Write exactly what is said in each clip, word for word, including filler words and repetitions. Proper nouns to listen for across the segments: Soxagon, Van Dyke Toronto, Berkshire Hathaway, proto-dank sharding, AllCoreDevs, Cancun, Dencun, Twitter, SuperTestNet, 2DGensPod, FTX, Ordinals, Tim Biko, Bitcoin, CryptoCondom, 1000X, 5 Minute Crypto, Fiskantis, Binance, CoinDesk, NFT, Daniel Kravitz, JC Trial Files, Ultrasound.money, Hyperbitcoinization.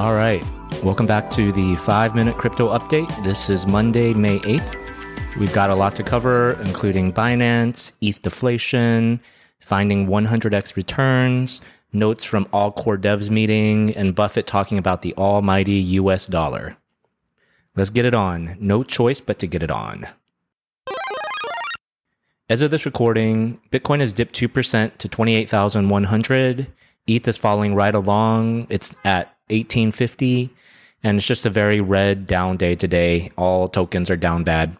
All right. Welcome back to the five-minute crypto update. This is Monday, May eighth. We've got a lot to cover, including Binance, E T H deflation, finding one hundred X returns, notes from all core devs meeting, and Buffett talking about the almighty U S dollar. Let's get it on. No choice but to get it on. As of this recording, Bitcoin has dipped two percent to twenty-eight thousand one hundred. E T H is following right along. It's at eighteen fifty, and it's just a very red down day today. All tokens are down bad.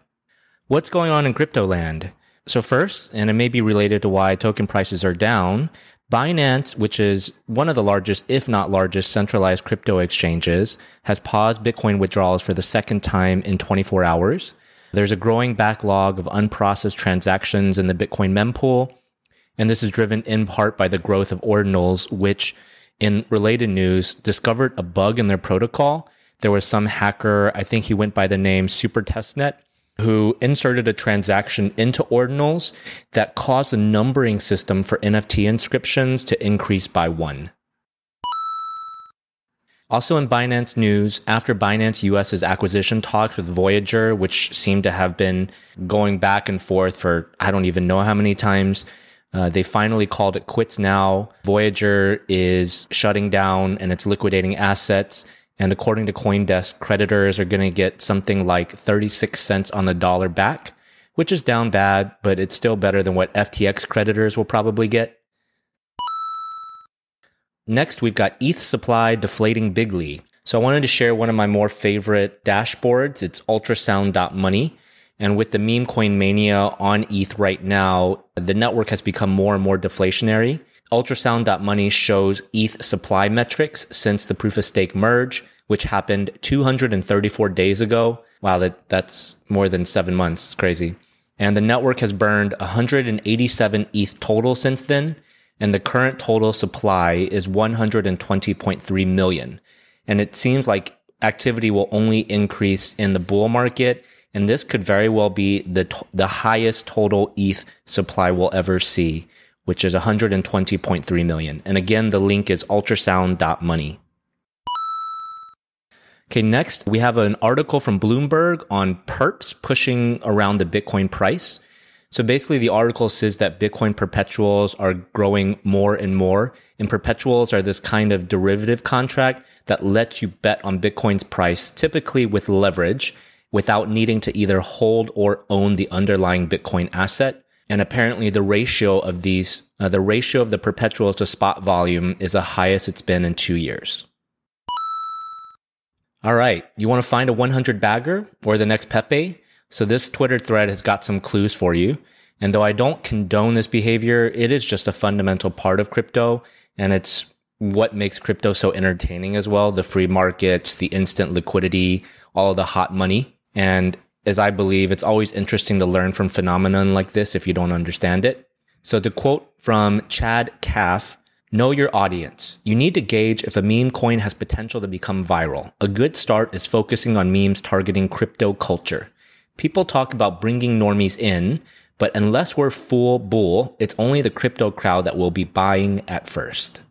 What's going on in crypto land? So first, and it may be related to why token prices are down, Binance, which is one of the largest, if not largest, centralized crypto exchanges, has paused Bitcoin withdrawals for the second time in twenty-four hours. There's a growing backlog of unprocessed transactions in the Bitcoin mempool, and this is driven in part by the growth of Ordinals, which, in related news, discovered a bug in their protocol. There was some hacker, I think he went by the name SuperTestNet, who inserted a transaction into Ordinals that caused the numbering system for N F T inscriptions to increase by one. Also in Binance news, after Binance U S's acquisition talks with Voyager, which seemed to have been going back and forth for I don't even know how many times, uh, they finally called it quits now. Voyager is shutting down and it's liquidating assets. And according to CoinDesk, creditors are going to get something like thirty-six cents on the dollar back, which is down bad, but it's still better than what F T X creditors will probably get. Next, we've got E T H supply deflating bigly. So I wanted to share one of my more favorite dashboards. It's ultrasound dot money. And with the meme coin mania on E T H right now, the network has become more and more deflationary. ultrasound dot money shows E T H supply metrics since the proof of stake merge, which happened two hundred thirty-four days ago. Wow, that, that's more than seven months. It's crazy. And the network has burned one hundred eighty-seven E T H total since then. And the current total supply is one hundred twenty point three million. And it seems like activity will only increase in the bull market. And this could very well be the to- the highest total E T H supply we'll ever see, which is one hundred twenty point three million. And again, the link is ultrasound dot money. Okay, next, we have an article from Bloomberg on perps pushing around the Bitcoin price. So basically, the article says that Bitcoin perpetuals are growing more and more. And perpetuals are this kind of derivative contract that lets you bet on Bitcoin's price, typically with leverage, without needing to either hold or own the underlying Bitcoin asset. And apparently, the ratio of these, uh, the ratio of the perpetuals to spot volume is the highest it's been in two years. All right, you want to find a one hundred bagger or the next PEPE? So this Twitter thread has got some clues for you. And though I don't condone this behavior, it is just a fundamental part of crypto. And it's what makes crypto so entertaining as well. The free markets, the instant liquidity, all the hot money. And as I believe, it's always interesting to learn from phenomenon like this if you don't understand it. So to quote from Chad Caff, know your audience. You need to gauge if a meme coin has potential to become viral. A good start is focusing on memes targeting crypto culture. People talk about bringing normies in, but unless we're full bull, it's only the crypto crowd that will be buying at first.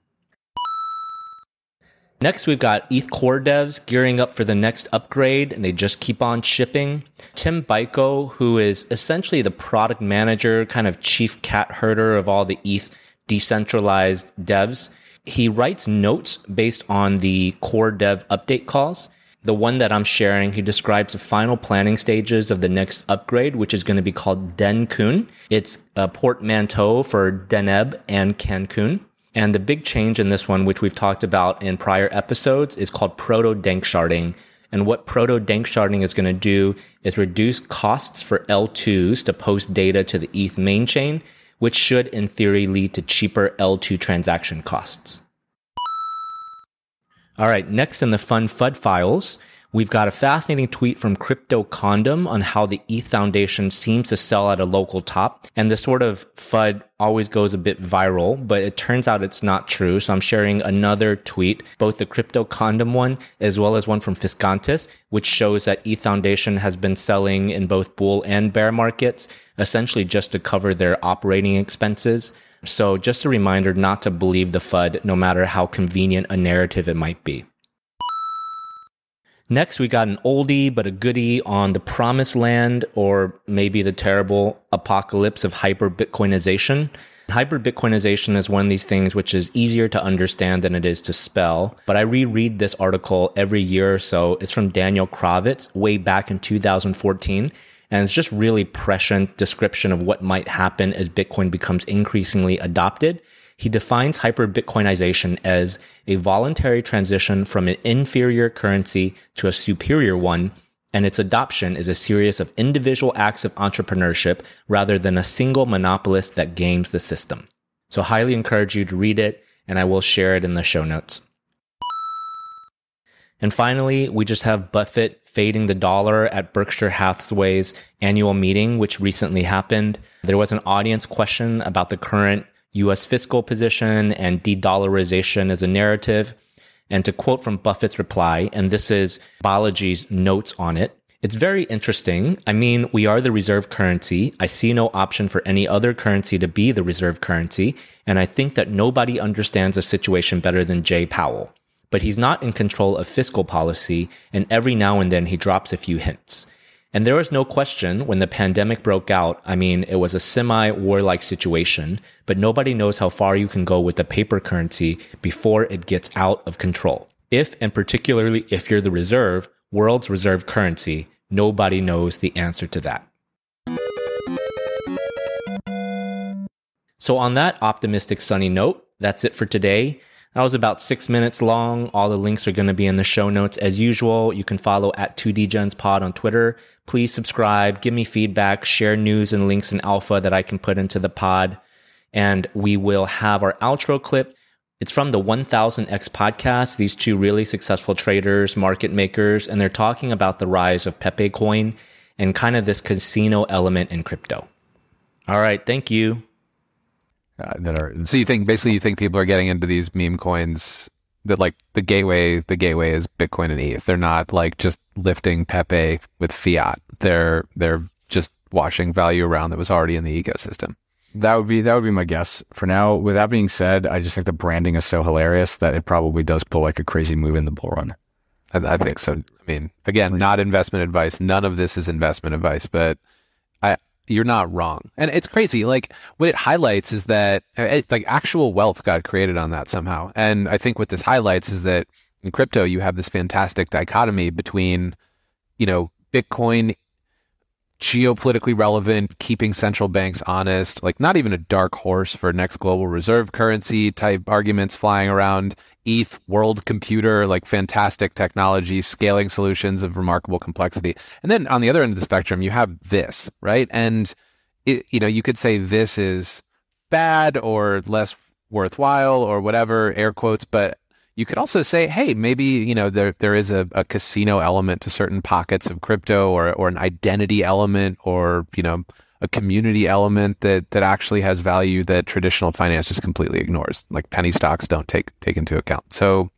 Next, we've got E T H core devs gearing up for the next upgrade, and they just keep on shipping. Tim Biko, who is essentially the product manager, kind of chief cat herder of all the E T H decentralized devs, he writes notes based on the core dev update calls. The one that I'm sharing, he describes the final planning stages of the next upgrade, which is going to be called Dencun. It's a portmanteau for Deneb and Cancun. And the big change in this one, which we've talked about in prior episodes, is called proto-dank sharding. And what proto-dank sharding is going to do is reduce costs for L twos to post data to the E T H main chain, which should, in theory, lead to cheaper L two transaction costs. All right, next in the fun F U D files, we've got a fascinating tweet from CryptoCondom on how the E T H Foundation seems to sell at a local top. And this sort of F U D always goes a bit viral, but it turns out it's not true. So I'm sharing another tweet, both the CryptoCondom one as well as one from Fiskantis, which shows that E T H Foundation has been selling in both bull and bear markets, essentially just to cover their operating expenses. So just a reminder not to believe the F U D, no matter how convenient a narrative it might be. Next, we got an oldie but a goodie on the promised land, or maybe the terrible apocalypse of hyper-Bitcoinization. Hyper-Bitcoinization is one of these things which is easier to understand than it is to spell. But I reread this article every year or so. It's from Daniel Kravitz way back in two thousand fourteen. And it's just really prescient description of what might happen as Bitcoin becomes increasingly adopted. He defines hyper-Bitcoinization as a voluntary transition from an inferior currency to a superior one, and its adoption is a series of individual acts of entrepreneurship rather than a single monopolist that games the system. So highly encourage you to read it, and I will share it in the show notes. And finally, we just have Buffett fading the dollar at Berkshire Hathaway's annual meeting, which recently happened. There was an audience question about the current U S fiscal position and de-dollarization as a narrative. And to quote from Buffett's reply, and this is Balaji's notes on it, "It's very interesting. I mean, we are the reserve currency. I see no option for any other currency to be the reserve currency. And I think that nobody understands the situation better than Jay Powell. But he's not in control of fiscal policy, and every now and then he drops a few hints. And there is no question when the pandemic broke out, I mean, it was a semi-warlike situation, but nobody knows how far you can go with a paper currency before it gets out of control. If, and particularly if you're the reserve, world's reserve currency, nobody knows the answer to that." So on that optimistic sunny note, that's it for today. That was about six minutes long. All the links are going to be in the show notes as usual. You can follow at two D gens pod on Twitter. Please subscribe, give me feedback, share news and links and alpha that I can put into the pod. And we will have our outro clip. It's from the one thousand X podcast. These two really successful traders, market makers, and they're talking about the rise of Pepe coin and kind of this casino element in crypto. All right. Thank you. Uh, that are so you think basically you think people are getting into these meme coins that like the gateway the gateway is Bitcoin and E T H. They're not like just lifting Pepe with fiat. They're they're just washing value around that was already in the ecosystem. That would be that would be my guess for now. With that being said, I just think the branding is so hilarious that it probably does pull like a crazy move in the bull run. I, I think so. I mean, again, not investment advice. None of this is investment advice, but I. You're not wrong. And it's crazy. Like what it highlights is that it, like actual wealth got created on that somehow. And I think what this highlights is that in crypto, you have this fantastic dichotomy between, you know, Bitcoin, geopolitically relevant, keeping central banks honest, like not even a dark horse for next global reserve currency type arguments flying around, E T H, world computer, like fantastic technology, scaling solutions of remarkable complexity. And then on the other end of the spectrum, you have this, right? And, it, you know, you could say this is bad or less worthwhile or whatever, air quotes, but you could also say, hey, maybe, you know, there there is a, a casino element to certain pockets of crypto or or an identity element or, you know, a community element that that actually has value that traditional finance just completely ignores. Like penny stocks don't take take into account. So